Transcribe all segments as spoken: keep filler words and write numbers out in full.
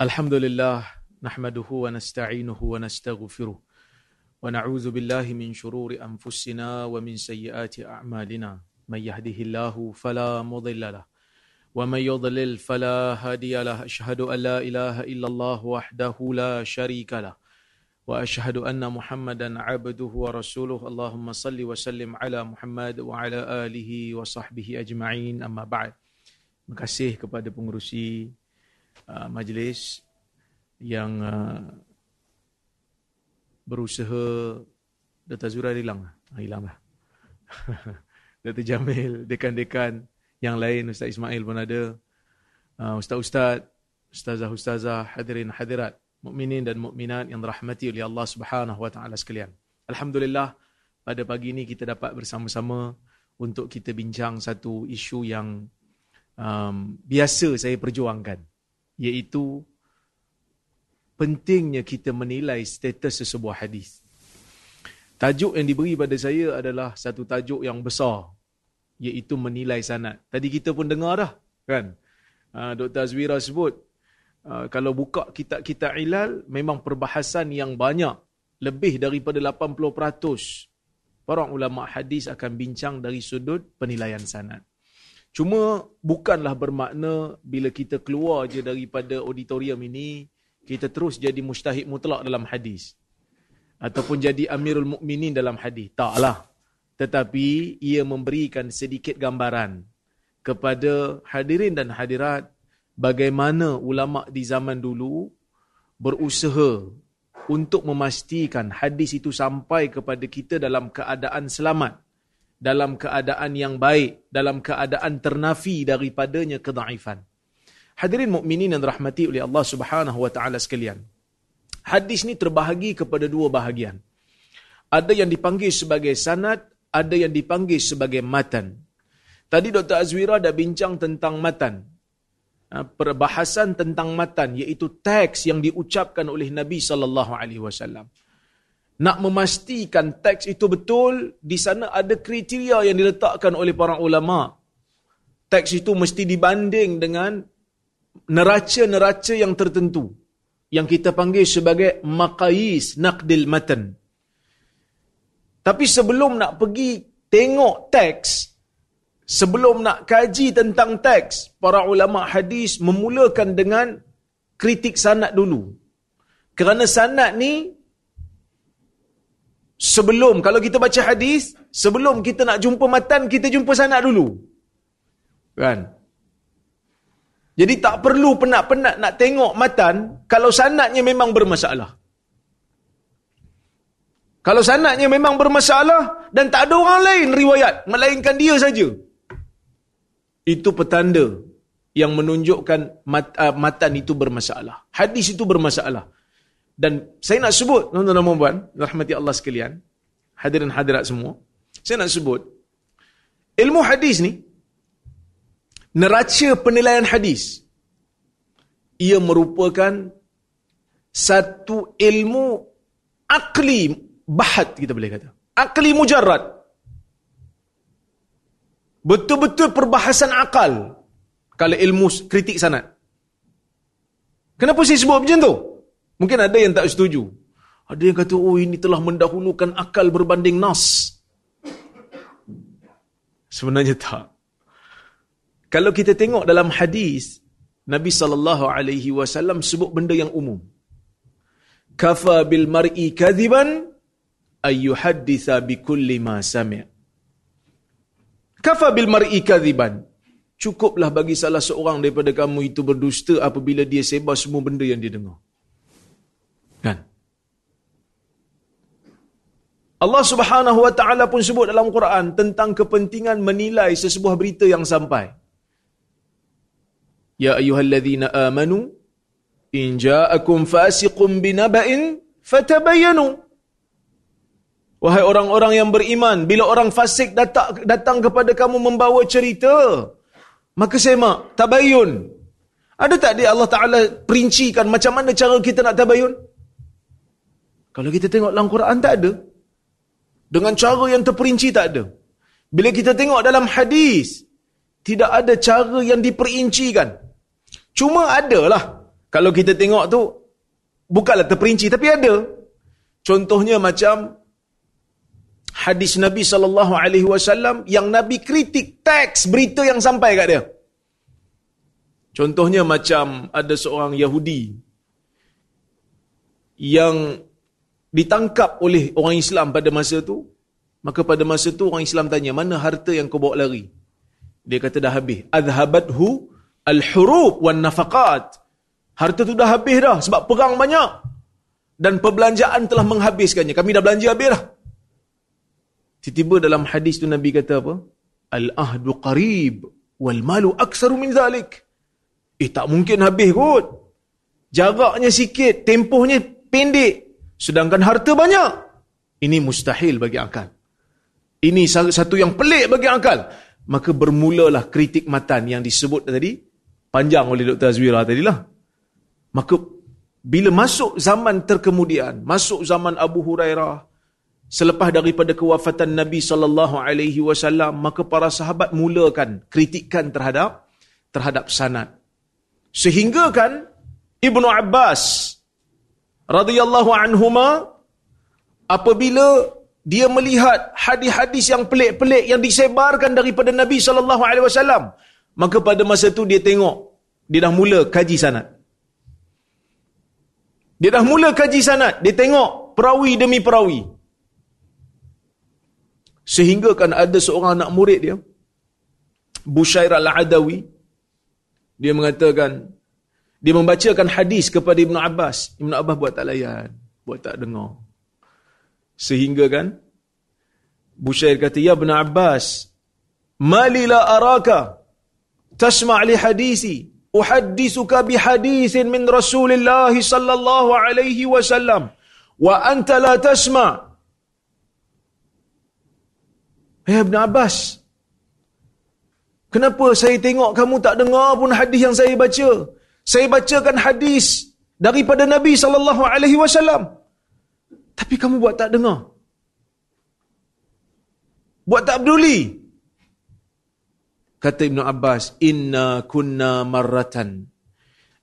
Alhamdulillah nahmaduhu wa nasta'inuhu wa nastaghfiruh wa na'udzu billahi min shururi anfusina wa min sayyiati a'malina may yahdihillahu fala mudilla lahu wa may yudlil fala hadiya lahu ashhadu an la ilaha illallah wahdahu la sharika lahu wa ashhadu anna Muhammadan 'abduhu wa rasuluhu Allahumma salli wa sallim ala Muhammad wa ala alihi wa sahbihi ajma'in amma ba'd. Terima kasih kepada pengerusi Uh, majlis yang uh, berusaha. Datuk Zura hilang ha, hilanglah Datuk Jamil, dekan-dekan yang lain, Ustaz Ismail pun ada, uh, Ustaz-Ustaz, Ustazah-Ustazah, hadirin-hadirat, mukminin dan mukminat yang dirahmati oleh Allah Subhanahu Wa Taala sekalian. Alhamdulillah, pada pagi ini kita dapat bersama-sama untuk kita bincang satu isu yang um, biasa saya perjuangkan, iaitu pentingnya kita menilai status sesebuah hadis. Tajuk yang diberi pada saya adalah satu tajuk yang besar, iaitu menilai sanad. Tadi kita pun dengar dah, kan? Doktor Azwira sebut, kalau buka kitab-kitab ilal, memang perbahasan yang banyak, lebih daripada lapan puluh peratus para ulama hadis akan bincang dari sudut penilaian sanad. Cuma bukanlah bermakna bila kita keluar je daripada auditorium ini, kita terus jadi mujtahid mutlak dalam hadis, ataupun jadi amirul mukminin dalam hadis. Taklah. Tetapi ia memberikan sedikit gambaran kepada hadirin dan hadirat bagaimana ulama' di zaman dulu berusaha untuk memastikan hadis itu sampai kepada kita dalam keadaan selamat, dalam keadaan yang baik, dalam keadaan ternafi daripadanya kedhaifan. Hadirin mukminin yang dirahmati oleh Allah Subhanahu Wa Taala sekalian, hadis ni terbahagi kepada dua bahagian. Ada yang dipanggil sebagai sanad, ada yang dipanggil sebagai matan. Tadi Doktor Azwira dah bincang tentang matan. Perbahasan tentang matan, iaitu teks yang diucapkan oleh Nabi Sallallahu Alaihi Wasallam. Nak memastikan teks itu betul, di sana ada kriteria yang diletakkan oleh para ulama. Teks itu mesti dibanding dengan neraca-neraca yang tertentu, yang kita panggil sebagai maqayis naqdil matan. Tapi sebelum nak pergi tengok teks, sebelum nak kaji tentang teks, para ulama hadis memulakan dengan kritik sanad dulu. Kerana sanad ni, sebelum, kalau kita baca hadis, sebelum kita nak jumpa matan, kita jumpa sanad dulu, kan? Jadi tak perlu penat-penat nak tengok matan kalau sanadnya memang bermasalah. Kalau sanadnya memang bermasalah dan tak ada orang lain riwayat melainkan dia saja, itu petanda yang menunjukkan mat, uh, matan itu bermasalah, hadis itu bermasalah. Dan saya nak sebut, tuan-tuan dan puan-puan, rahmati Allah sekalian, hadirin hadirat semua, saya nak sebut, ilmu hadis ni, neraca penilaian hadis, ia merupakan satu ilmu akli bahat, kita boleh kata. Akli mujarrad. Betul-betul perbahasan akal, kalau ilmu kritik sanad. Kenapa saya sebut macam tu? Mungkin ada yang tak setuju. Ada yang kata, oh ini telah mendahulukan akal berbanding nas. Sebenarnya tak. Kalau kita tengok dalam hadis, Nabi Sallallahu Alaihi Wasallam sebut benda yang umum. Kafa bil mar'i kadhiban ayyuhadditha bi kulli ma sami'. Kafa bil mar'i kadhiban. Cukuplah bagi salah seorang daripada kamu itu berdusta apabila dia sebar semua benda yang dia dengar. Kan? Allah Subhanahu Wa Taala pun sebut dalam Quran tentang kepentingan menilai sesebuah berita yang sampai. Ya ayyuhallazina amanu in ja'akum fasiqun binaba'in fatabayyanu. Wahai orang-orang yang beriman, bila orang fasik datang, datang kepada kamu membawa cerita, maka semak, tabayyun. Ada tak dia Allah Taala perincikan macam mana cara kita nak tabayyun? Kalau kita tengok dalam Quran tak ada. Dengan cara yang terperinci tak ada. Bila kita tengok dalam hadis, tidak ada cara yang diperincikan. Cuma adalah Kalau kita tengok tu, bukanlah terperinci, tapi ada. Contohnya macam hadis Nabi Sallallahu Alaihi Wasallam yang Nabi kritik teks berita yang sampai kat dia. Contohnya macam ada seorang Yahudi yang ditangkap oleh orang Islam pada masa tu. Maka pada masa tu orang Islam tanya, mana harta yang kau bawa lari? Dia kata dah habis. Adhabathu al-hurub wan nafaqat. Harta tu dah habis dah sebab perang banyak. Dan perbelanjaan telah menghabiskannya. Kami dah belanja habis dah. Tiba-tiba dalam hadis tu Nabi kata apa? Al-ahdu qarib wal malu aksaru min zalik. Eh tak mungkin habis kot. Jaraknya sikit, tempohnya pendek. Sedangkan harta banyak. Ini mustahil bagi akal. Ini satu yang pelik bagi akal. Maka bermulalah kritik matan yang disebut tadi. Panjang oleh Doktor Azwira tadilah. Maka bila masuk zaman terkemudian, masuk zaman Abu Hurairah, selepas daripada kewafatan Nabi sallallahu alaihi wasallam, maka para sahabat mulakan kritikan terhadap terhadap sanad. Sehingga kan Ibnu Abbas radhiyallahu anhuma apabila dia melihat hadis-hadis yang pelik-pelik yang disebarkan daripada Nabi sallallahu alaihi wasallam, maka pada masa tu dia tengok, dia dah mula kaji sanad. Dia dah mula kaji sanad, dia tengok perawi demi perawi. Sehingga kan ada seorang anak murid dia, Busyair Al-Adawi, dia mengatakan, dia membacakan hadis kepada Ibn Abbas. Ibn Abbas buat tak layan, buat tak dengar. Sehingga kan, Busyair kata, ya Ibn Abbas, mali la araka, tasma' li hadisi, uhaddisuka bihadisin min Rasulullah sallallahu alaihi wasallam, wa anta la tasma'. Ya Ibn Abbas, kenapa saya tengok kamu tak dengar pun hadis yang saya baca? Saya bacakan hadis daripada Nabi sallallahu alaihi wasallam, tapi kamu buat tak dengar, buat tak peduli. Kata Ibn Abbas, inna kunna marratan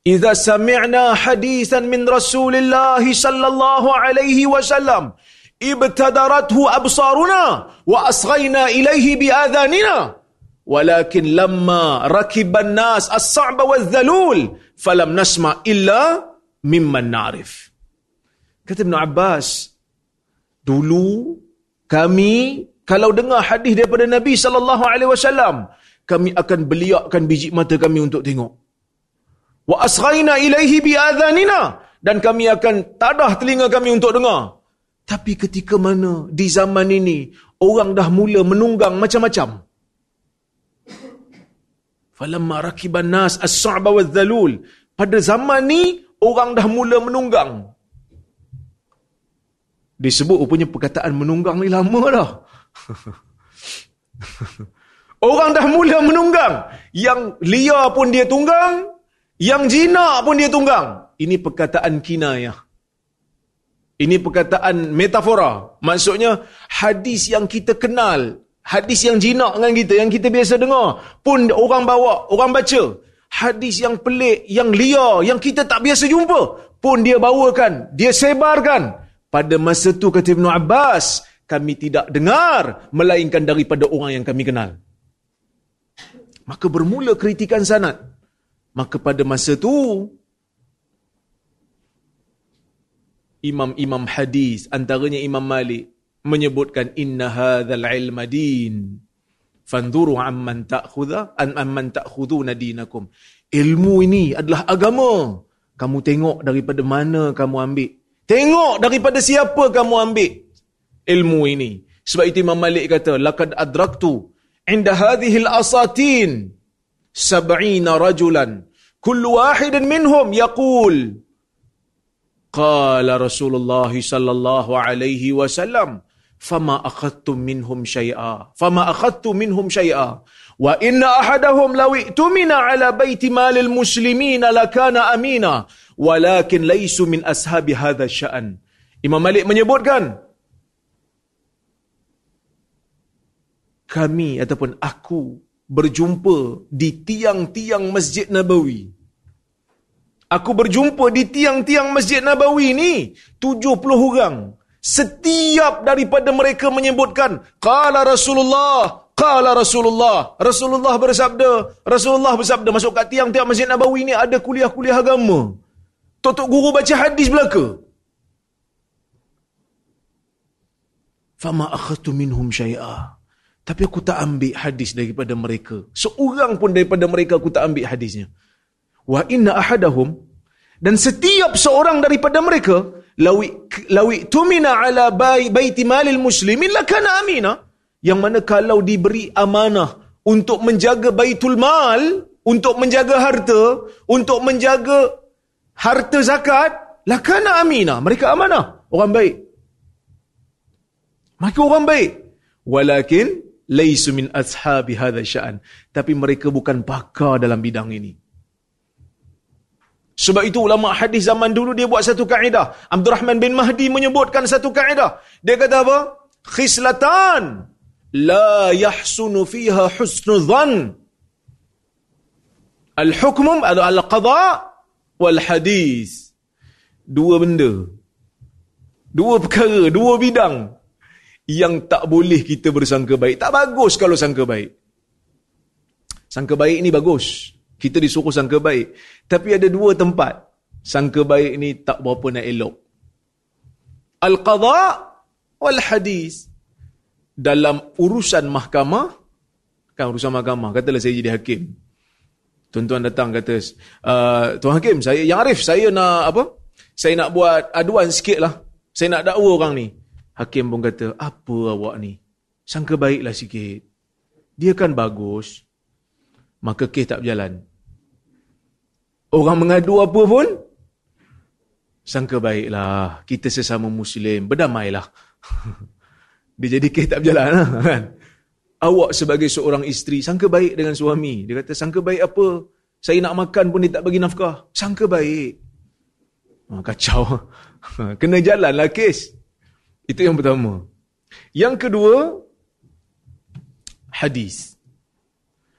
idza sami'na hadisan min Rasulillah sallallahu alaihi wasallam ibtadarathu absaruna wa asghayna ilayhi biadhanina walakin lamma rakiban nas as-sa'ba waz-zalul falam nasma illa mimman na'rif. Kata Ibn Abbas, dulu kami kalau dengar hadis daripada Nabi sallallahu alaihi wasallam, kami akan beliakkan biji mata kami untuk tengok, wa asghayna ilayhi biadhanina, dan kami akan tadah telinga kami untuk dengar. Tapi ketika mana di zaman ini orang dah mula menunggang macam-macam. Falamma rakiban nas as-sa'ba waz-zalul. Pada zaman ni orang dah mula menunggang. Disebut rupanya perkataan menunggang ni lama dah. Orang dah mula menunggang. Yang liar pun dia tunggang, yang jinak pun dia tunggang. Ini perkataan kinayah. Ini perkataan metafora. Maksudnya, hadis yang kita kenal, hadis yang jinak dengan kita, yang kita biasa dengar, pun orang bawa, orang baca. Hadis yang pelik, yang liar, yang kita tak biasa jumpa, pun dia bawakan, dia sebarkan. Pada masa tu, kata Ibn Abbas, kami tidak dengar, melainkan daripada orang yang kami kenal. Maka bermula kritikan sanad. Maka pada masa tu, imam-imam hadis, antaranya Imam Malik, menyebutkan inna hadzal ilma din fanzuru amman ta'khudha an amman ta'khuduna dinakum. Ilmu ini adalah agama, kamu tengok daripada mana kamu ambil, tengok daripada siapa kamu ambil ilmu ini. Sebab itu Imam Malik kata, laqad adraktu inda hadhihi al-asatin sab'ina rajulan kullu wahidin minhum yaqul qala Rasulullah sallallahu alaihi wasallam fama akhadtum minhum syai'a fama akhadtum minhum syai'a wa inna ahadahum law i'tumina ala baiti malil muslimin lakana amina walakin laysu min ashabi hadha sya'an. Imam Malik menyebutkan, kami ataupun aku berjumpa di tiang-tiang Masjid Nabawi Aku berjumpa di tiang-tiang Masjid Nabawi ni tujuh puluh orang. Setiap daripada mereka menyebutkan qala Rasulullah, qala Rasulullah, Rasulullah bersabda, Rasulullah bersabda. Masuk kat tiang-tiang Masjid Nabawi ni ada kuliah-kuliah agama. Tok-tok guru baca hadis belaka. Fama akhadtu minhum syai'a. Tapi aku tak ambil hadis daripada mereka. Seorang pun daripada mereka aku tak ambil hadisnya. Wa inna ahadahum, dan setiap seorang daripada mereka, lawi tumina ala baiti malil muslimin lakana amina, yang mana kalau diberi amanah untuk menjaga baitul mal, untuk menjaga harta, untuk menjaga harta zakat, lakana amina, mereka amanah, orang baik, mereka orang baik. Walakin laisu min ashabi hadha sya'an, tapi mereka bukan pakar dalam bidang ini. Sebab itu ulama hadis zaman dulu dia buat satu kaedah. Abdul Rahman bin Mahdi menyebutkan satu kaedah. Dia kata apa? Khislatan la yahsunu fiha husnu dhan. Al-hukmum al-qadha wal hadis. Dua benda. Dua perkara, dua bidang yang tak boleh kita bersangka baik. Tak bagus kalau sangka baik. Sangka baik ni bagus. Kita disuruh sangka baik. Tapi ada dua tempat sangka baik ni tak berapa nak elok. Al-Qadha wal-Hadis. Dalam urusan mahkamah, kan urusan mahkamah, katalah saya jadi hakim. Tuan-tuan datang kata, uh, Tuan Hakim, saya yang arif, saya nak apa? Saya nak buat aduan sikit lah. Saya nak dakwa orang ni. Hakim pun kata, apa awak ni? Sangka baiklah sikit. Dia kan bagus. Maka kes tak berjalan. Orang mengadu apa pun, sangka baiklah, kita sesama Muslim, berdamailah. Dia jadi kes tak berjalan lah, kan? Awak sebagai seorang isteri, sangka baik dengan suami. Dia kata, sangka baik apa? Saya nak makan pun dia tak bagi nafkah. Sangka baik. Oh, kacau. Kena jalanlah kes. Itu yang pertama. Yang kedua, hadis.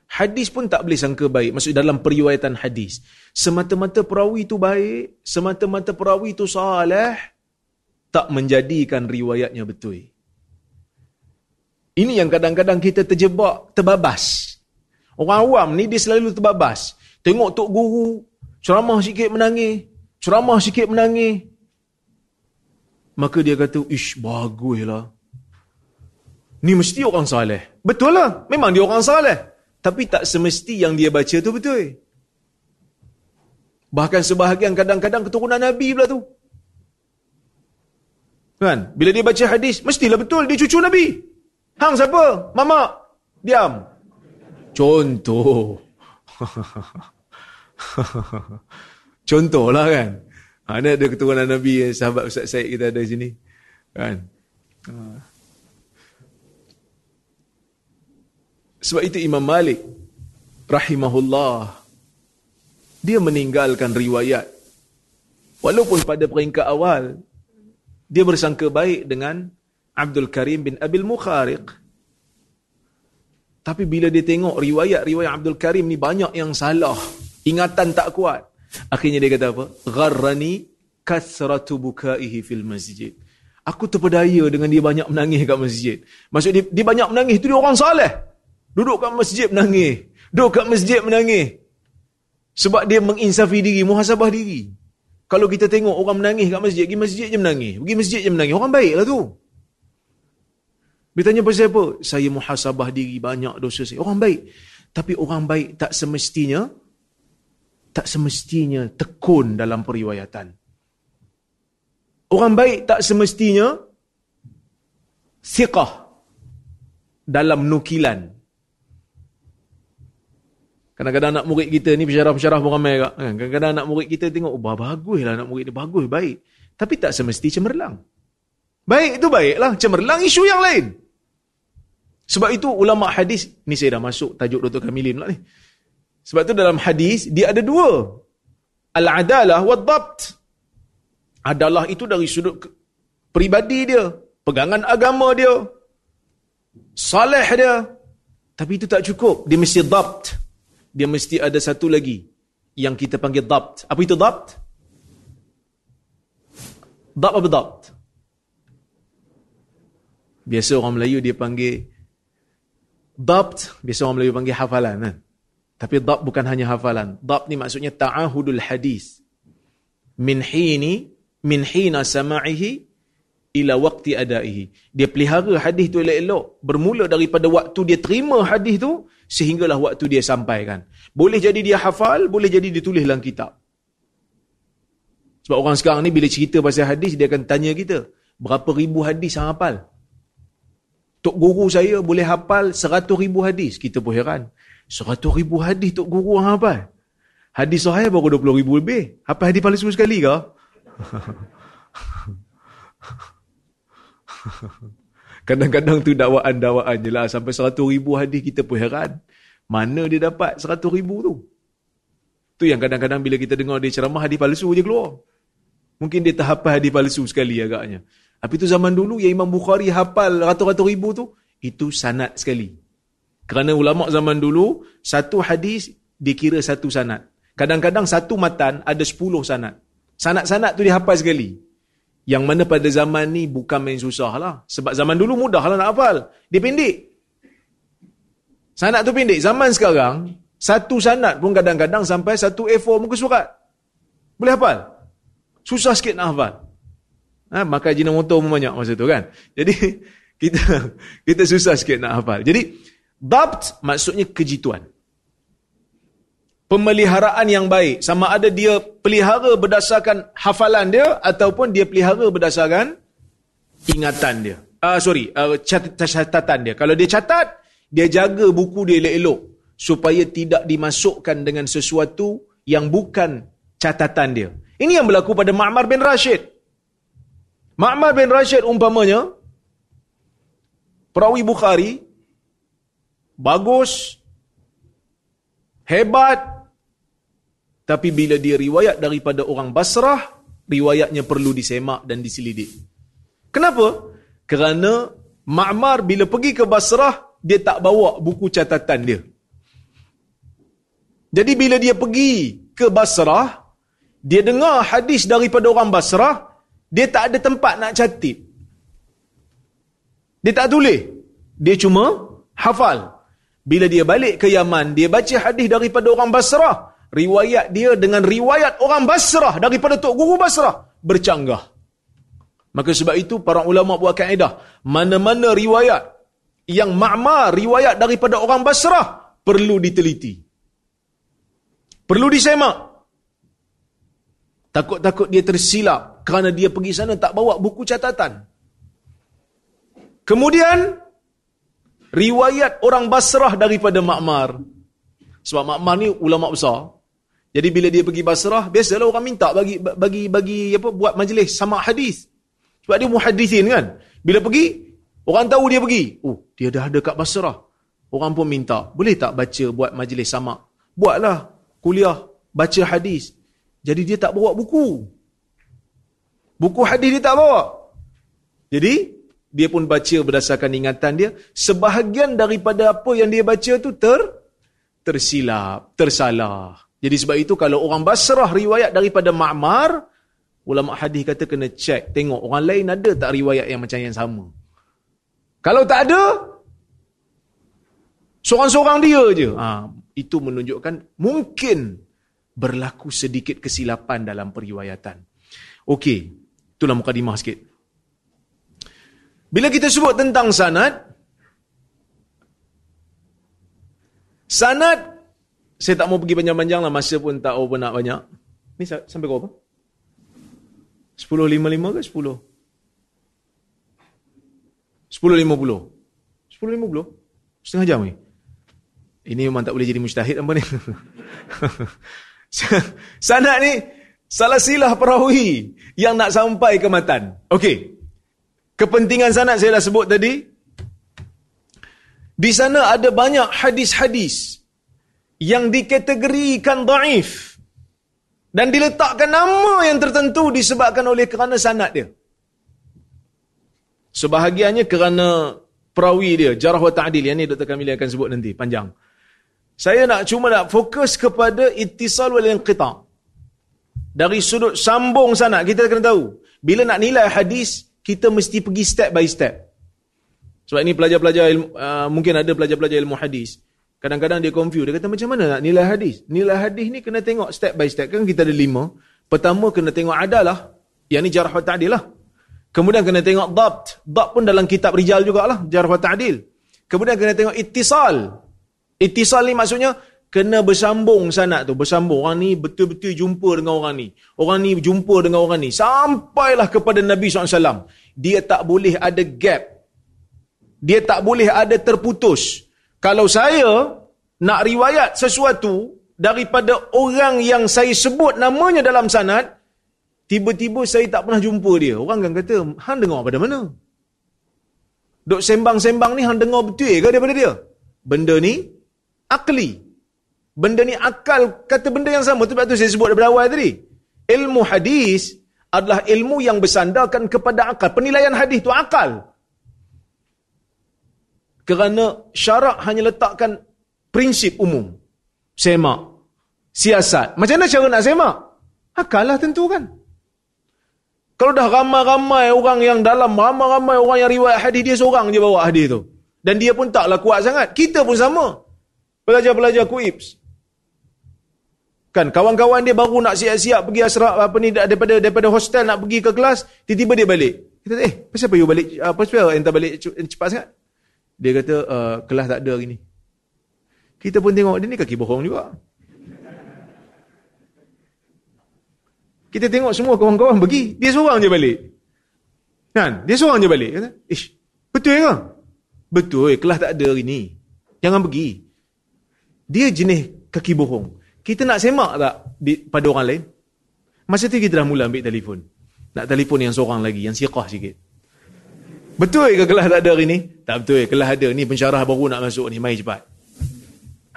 Hadis pun tak boleh sangka baik. Maksudnya dalam periwayatan hadis, semata-mata perawi itu baik, semata-mata perawi itu salih, tak menjadikan riwayatnya betul. Ini yang kadang-kadang kita terjebak, terbabas. Orang awam ni dia selalu terbabas. Tengok tok guru, ceramah sikit menangis, ceramah sikit menangis. Maka dia kata, ish, baguslah, ni mesti orang salih. Betul lah, memang dia orang salih. Tapi tak semesti yang dia baca tu betul. Bahkan sebahagian kadang-kadang keturunan Nabi pula tu. Kan? Bila dia baca hadis, mestilah betul dia cucu Nabi. Hang siapa? Mama. Diam. Contoh. Contohlah kan. Ada ada keturunan Nabi, sahabat Ustaz Syed kita ada di sini. Kan? Sebab itu Imam Malik rahimahullah, dia meninggalkan riwayat. Walaupun pada peringkat awal dia bersangka baik dengan Abdul Karim bin Abil Mukharik, tapi bila dia tengok riwayat-riwayat Abdul Karim ni banyak yang salah, ingatan tak kuat. Akhirnya dia kata apa? Gharrani kathratu bukaihi fil masjid. Aku terpedaya dengan dia banyak menangis kat masjid. Maksud dia, dia banyak menangis tu dia orang soleh. Duduk kat masjid menangis. Duduk kat masjid menangis. Sebab dia menginsafi diri, muhasabah diri. Kalau kita tengok orang menangis kat masjid, pergi masjid je menangis. Pergi masjid je menangis. Orang baik lah tu. Dia tanya pasal apa? Saya muhasabah diri, banyak dosa saya. Orang baik. Tapi orang baik tak semestinya, tak semestinya tekun dalam periwayatan. Orang baik tak semestinya siqah dalam nukilan. Kadang-kadang anak murid kita ni pensyarah-pensyarah pun ramai kak. Kadang-kadang anak murid kita tengok, oh bagus lah anak murid dia, bagus, baik. Tapi tak semesti cemerlang. Baik tu baik lah, cemerlang isu yang lain. Sebab itu ulama hadis, ni saya dah masuk tajuk Doktor Kamilin pula ni. Sebab tu dalam hadis, dia ada dua. Al-adalah wad-dabt. Adalah itu dari sudut peribadi dia, pegangan agama dia, salih dia. Tapi itu tak cukup, dia mesti dabt. Dia mesti ada satu lagi yang kita panggil dhabt. Apa itu dhabt? Dhabt apa dhabt? Biasa orang Melayu dia panggil dhabt, biasa orang Melayu panggil hafalan. Kan? Tapi dhabt bukan hanya hafalan. Dhabt ni maksudnya ta'ahudul hadis. Min hini, min hina sama'ihi ila waqti adaihi. Dia pelihara hadis tu elok-elok. Bermula daripada waktu dia terima hadis tu, sehinggalah waktu dia sampaikan. Boleh jadi dia hafal, boleh jadi ditulis dalam kitab. Sebab orang sekarang ni bila cerita pasal hadis, dia akan tanya kita, berapa ribu hadis yang hafal? Tok guru saya boleh hafal seratus ribu hadis. Kita pun heran. Seratus ribu hadis Tok Guru yang hafal. Hadis sahih baru dua puluh ribu lebih. Hafal hadis palsu sekali ke? Kadang-kadang tu dakwaan-dakwaan je lah. Sampai seratus ribu hadis kita pun heran. Mana dia dapat seratus ribu tu? Tu yang kadang-kadang bila kita dengar dia ceramah, hadis palsu je keluar. Mungkin dia terhafal hadis palsu sekali agaknya. Tapi tu zaman dulu yang Imam Bukhari hafal ratus-ratus ribu tu, itu sanad sekali. Kerana ulama zaman dulu, satu hadis dikira satu sanad. Kadang-kadang satu matan ada sepuluh sanad. Sanad-sanad tu dihafal sekali. Yang mana pada zaman ni bukan main susah lah. Sebab zaman dulu mudah lah nak hafal. Dia pendek. Sanad tu pendek. Zaman sekarang, satu sanad pun kadang-kadang sampai satu A empat muka surat. Boleh hafal? Susah sikit nak hafal. Ha, maka jinak motor pun banyak masa tu kan. Jadi kita kita susah sikit nak hafal. Jadi dhabt maksudnya kejituan, pemeliharaan yang baik. Sama ada dia pelihara berdasarkan hafalan dia ataupun dia pelihara berdasarkan ingatan dia. Uh, sorry, uh, cat- catatan dia. Kalau dia catat, dia jaga buku dia elok-elok supaya tidak dimasukkan dengan sesuatu yang bukan catatan dia. Ini yang berlaku pada Ma'mar bin Rashid. Ma'mar bin Rashid umpamanya, perawi Bukhari, bagus, hebat, tapi bila dia riwayat daripada orang Basrah, riwayatnya perlu disemak dan diselidik. Kenapa? Kerana Ma'mar bila pergi ke Basrah, dia tak bawa buku catatan dia. Jadi bila dia pergi ke Basrah, dia dengar hadis daripada orang Basrah, dia tak ada tempat nak catat. Dia tak tulis. Dia cuma hafal. Bila dia balik ke Yaman, dia baca hadis daripada orang Basrah. Riwayat dia dengan riwayat orang Basrah daripada Tok Guru Basrah bercanggah. Maka sebab itu para ulama buat kaedah. Mana-mana riwayat yang Ma'mar riwayat daripada orang Basrah perlu diteliti. Perlu disemak. Takut-takut dia tersilap kerana dia pergi sana tak bawa buku catatan. Kemudian, riwayat orang Basrah daripada Ma'mar. Sebab Ma'mar ni ulama besar. Jadi bila dia pergi Basrah, biasalah orang minta bagi bagi bagi apa buat majlis sama hadis. Sebab dia muhaddisin kan. Bila pergi, orang tahu dia pergi. Oh, dia dah ada kat Basrah. Orang pun minta, boleh tak baca buat majlis sama? Buatlah kuliah, baca hadis. Jadi dia tak bawa buku. Buku hadis dia tak bawa. Jadi, dia pun baca berdasarkan ingatan dia. Sebahagian daripada apa yang dia baca tu ter, tersilap, tersalah. Jadi sebab itu kalau orang Basrah riwayat daripada Ma'mar, ulama hadis kata kena cek, tengok orang lain ada tak riwayat yang macam yang sama. Kalau tak ada, seorang-seorang dia je. Ha, itu menunjukkan mungkin berlaku sedikit kesilapan dalam periwayatan. Okey, itulah mukadimah sikit. Bila kita sebut tentang sanad, sanad, saya tak mau pergi panjang-panjang lah, masa pun tak over nak banyak. Ni sampai ke apa? sepuluh lima puluh lima ke sepuluh? sepuluh lima puluh? sepuluh lima puluh? Setengah jam ni? Ini memang tak boleh jadi mujtahid apa ni? Sanad ni salah silah perawi yang nak sampai ke matan. Okey. Kepentingan sanad saya dah sebut tadi. Di sana ada banyak hadis-hadis yang dikategorikan dhaif dan diletakkan nama yang tertentu disebabkan oleh kerana sanad dia. Sebahagiannya kerana perawi dia, jarah wa ta'dil. Yang ni Doktor Kamil akan sebut nanti panjang. Saya nak cuma nak fokus kepada ittisal wal inqita. Dari sudut sambung sana, kita kena tahu. Bila nak nilai hadis, kita mesti pergi step by step. Sebab ini pelajar-pelajar, uh, mungkin ada pelajar-pelajar ilmu hadis. Kadang-kadang dia confused. Dia kata macam mana nak nilai hadis? Nilai hadis ni kena tengok step by step. Kan kita ada lima. Pertama kena tengok adalah. Yang ni jarh wa ta'adil lah. Kemudian kena tengok dhabt. Dhabt pun dalam kitab rijal jugalah. Jarh wa ta'adil. Kemudian kena tengok ittisal. Ittisal ni maksudnya, kena bersambung sana tu. Bersambung. Orang ni betul-betul jumpa dengan orang ni. Orang ni jumpa dengan orang ni. Sampailah kepada Nabi sallallahu alaihi wasallam. Dia tak boleh ada gap. Dia tak boleh ada terputus. Kalau saya nak riwayat sesuatu daripada orang yang saya sebut namanya dalam sanad, tiba-tiba saya tak pernah jumpa dia. Orang kan kata, hang dengar pada mana? Duk sembang-sembang ni hang dengar betul ke daripada dia? Benda ni akli. Benda ni akal kata benda yang sama. Sebab tu saya sebut daripada awal tadi. Ilmu hadis adalah ilmu yang bersandarkan kepada akal. Penilaian hadis tu akal. Kerana syarak hanya letakkan prinsip umum. Semak. Siasat. Macam mana cara nak semak? Akal lah tentu kan. Kalau dah ramai-ramai orang yang dalam, ramai-ramai orang yang riwayat hadis, dia seorang je bawa hadis tu. Dan dia pun taklah kuat sangat. Kita pun sama. Pelajar-pelajar Q I P S. Kan, kawan-kawan dia baru nak siap-siap pergi asrama apa ni daripada daripada hostel nak pergi ke kelas, tiba-tiba dia balik. Kita eh, pasal apa you balik? Apa sebab entah balik cepat sangat? Dia kata, uh, kelas tak ada hari ni. Kita pun tengok, dia ni kaki bohong juga. Kita tengok semua kawan-kawan pergi, dia seorang je balik. Kan? Dia seorang je balik. Kata, ish, betul ke? Betul, kelas tak ada hari ni. Jangan pergi. Dia jenis kaki bohong. Kita nak semak tak di, pada orang lain? Masa tu kita dah mula ambil telefon. Nak telefon yang seorang lagi, yang siqah sikit. Betul ke kelas tak ada hari ni? Tak betul, kelas ada. Ni pensyarah baru nak masuk ni. Mari cepat.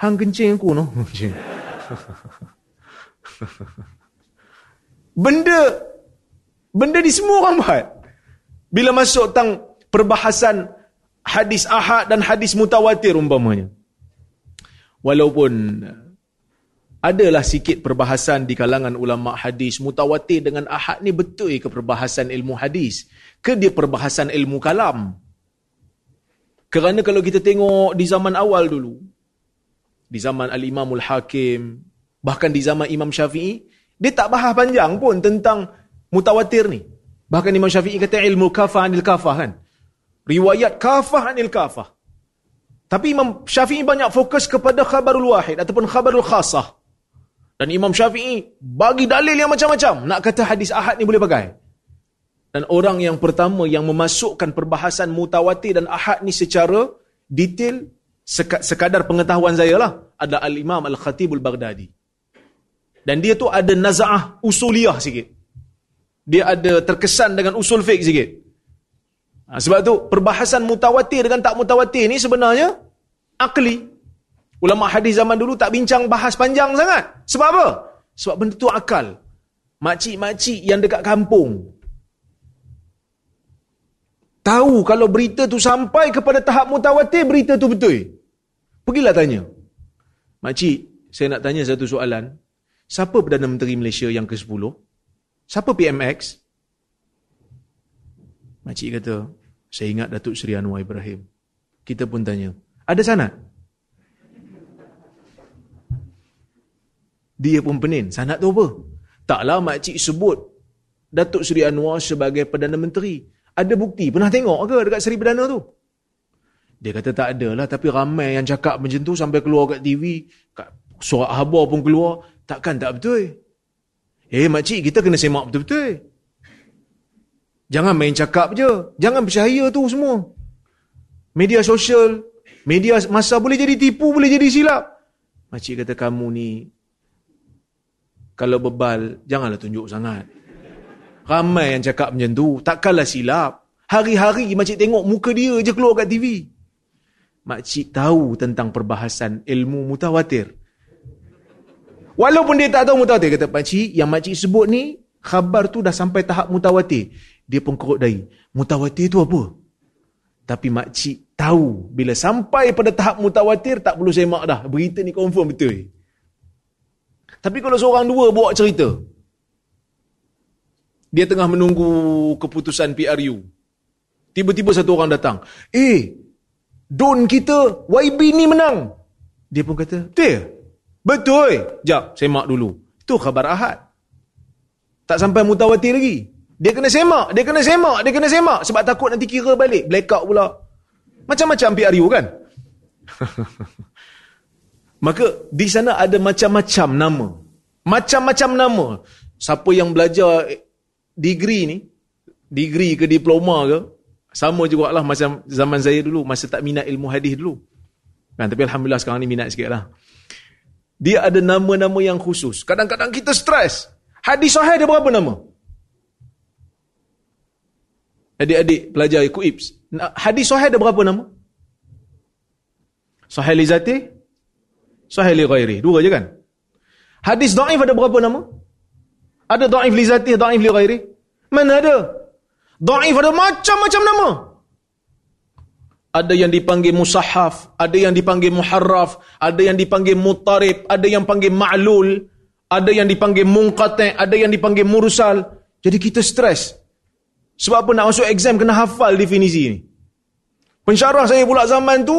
Hang kencing aku noh. Benda, benda ni semua orang buat. Bila masuk tentang perbahasan hadis ahad dan hadis mutawatir umpamanya. Walaupun adalah sikit perbahasan di kalangan ulama hadis, mutawatir dengan ahad ni betul ke perbahasan ilmu hadis? Ke dia perbahasan ilmu kalam? Kerana kalau kita tengok di zaman awal dulu, di zaman Al-Imam al-Hakim, bahkan di zaman Imam Syafi'i, dia tak bahas panjang pun tentang mutawatir ni. Bahkan Imam Syafi'i kata ilmu kafah anil kafah kan? Riwayat kafah anil kafah. Tapi Imam Syafi'i banyak fokus kepada khabarul wahid ataupun khabarul khasah. Dan Imam Syafi'i bagi dalil yang macam-macam. Nak kata hadis ahad ni boleh pakai. Dan orang yang pertama yang memasukkan perbahasan mutawatir dan ahad ni secara detail, sekadar pengetahuan saya lah, adalah Al-Imam Al-Khatibul Baghdadi. Dan dia tu ada naza'ah usuliyah sikit. Dia ada terkesan dengan usul fiqh sikit. Ha, sebab tu perbahasan mutawatir dengan tak mutawatir ni sebenarnya akli. Ulama hadis zaman dulu tak bincang bahas panjang sangat. Sebab apa? Sebab benda tu akal. Makcik-makcik yang dekat kampung tahu kalau berita tu sampai kepada tahap mutawatir, berita tu betul. Pergilah tanya. Makcik, saya nak tanya satu soalan. Siapa Perdana Menteri Malaysia yang ke sepuluh? Siapa P M X? Makcik kata, saya ingat Datuk Seri Anwar Ibrahim. Kita pun tanya, ada sanad? Dia pun pening. Sanad tu apa? Taklah makcik sebut Datuk Seri Anwar sebagai Perdana Menteri. Ada bukti? Pernah tengok ke dekat Seri Perdana tu? Dia kata tak ada lah. Tapi ramai yang cakap macam tu sampai keluar kat T V. Kat surat khabar pun keluar. Takkan tak betul? Eh makcik, kita kena semak betul-betul. Jangan main cakap je. Jangan percaya tu semua. Media sosial, media masa boleh jadi tipu, boleh jadi silap. Makcik kata kamu ni, kalau bebal, janganlah tunjuk sangat. Ramai yang cakap macam tu. Takkanlah silap. Hari-hari makcik tengok muka dia je keluar kat T V. Makcik tahu tentang perbahasan ilmu mutawatir. Walaupun dia tak tahu mutawatir. Kata makcik, yang makcik sebut ni, khabar tu dah sampai tahap mutawatir. Dia pun kerut dahi. Mutawatir tu apa? Tapi makcik tahu. Bila sampai pada tahap mutawatir, tak perlu semak dah. Berita ni confirm betul. Tapi kalau seorang dua buat cerita, dia tengah menunggu keputusan P R U. Tiba-tiba satu orang datang. Eh, don kita, Y B ni menang. Dia pun kata, betul? Betul. Jap, semak dulu. Itu khabar ahad. Tak sampai mutawatir lagi. Dia kena semak, dia kena semak, dia kena semak. Sebab takut nanti kira balik, blackout pula. Macam-macam P R U kan? Maka di sana ada macam-macam nama. Macam-macam nama. Siapa yang belajar degree ni, degree ke diploma ke, sama juga lah macam zaman saya dulu, masa tak minat ilmu hadis dulu. Nah, tapi Alhamdulillah sekarang ni minat sikit lah. Dia ada nama-nama yang khusus. Kadang-kadang kita stres. Hadis sahih ada berapa nama? Adik-adik pelajar Q I P S. Hadis sahih ada berapa nama? Sahih li zati, sahih li ghairi. Dua je kan? Hadis da'if ada berapa nama? Ada da'if li zati, da'if li ghairi? Mana ada? Da'if ada macam-macam nama. Ada yang dipanggil musahaf, ada yang dipanggil muharraf, ada yang dipanggil mutarib, ada yang panggil ma'lul, ada yang dipanggil munqati', ada yang dipanggil mursal. Jadi kita stres. Sebab apa nak masuk exam kena hafal definisi ni. Pensyarah saya pula zaman tu,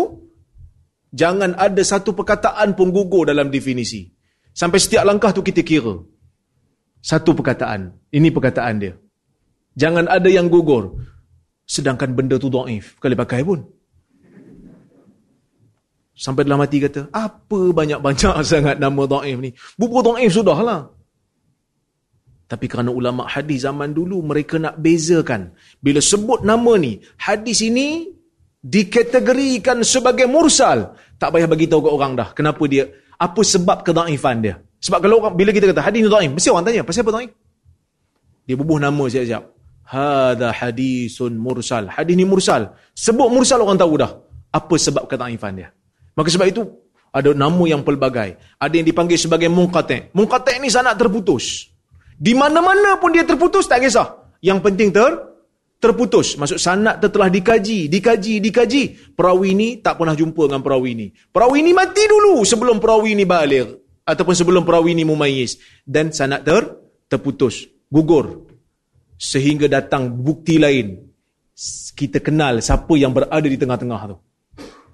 jangan ada satu perkataan pun gugur dalam definisi. Sampai setiap langkah tu kita kira. Satu perkataan. Ini perkataan dia. Jangan ada yang gugur. Sedangkan benda tu daif. Kali pakai pun. Sampai dalam hati kata, apa banyak-banyak sangat nama daif ni. Buku daif sudahlah. Tapi kerana ulama' hadis zaman dulu, mereka nak bezakan. Bila sebut nama ni, hadis ini dikategorikan sebagai mursal. Tak payah bagi tahu kat orang dah. Kenapa dia, apa sebab kedaifan dia. Sebab kalau orang, bila kita kata hadis ni daif, mesti orang tanya, pasal apa daif? Dia bubuh nama siap-siap. Hadha hadisun mursal. Hadis ni mursal. Sebut mursal orang tahu dah. Apa sebab kedaifan dia. Maka sebab itu, ada nama yang pelbagai. Ada yang dipanggil sebagai munqati'. Munqati' ni sanad terputus. Di mana-mana pun dia terputus, tak kisah. Yang penting ter terputus. Maksud sanad telah dikaji, dikaji, dikaji. Perawi ni tak pernah jumpa dengan perawi ni. Perawi ni mati dulu sebelum perawi ni baligh. Ataupun sebelum perawi ni mumayyiz. Dan sanad ter terputus. Gugur. Sehingga datang bukti lain. Kita kenal siapa yang berada di tengah-tengah tu.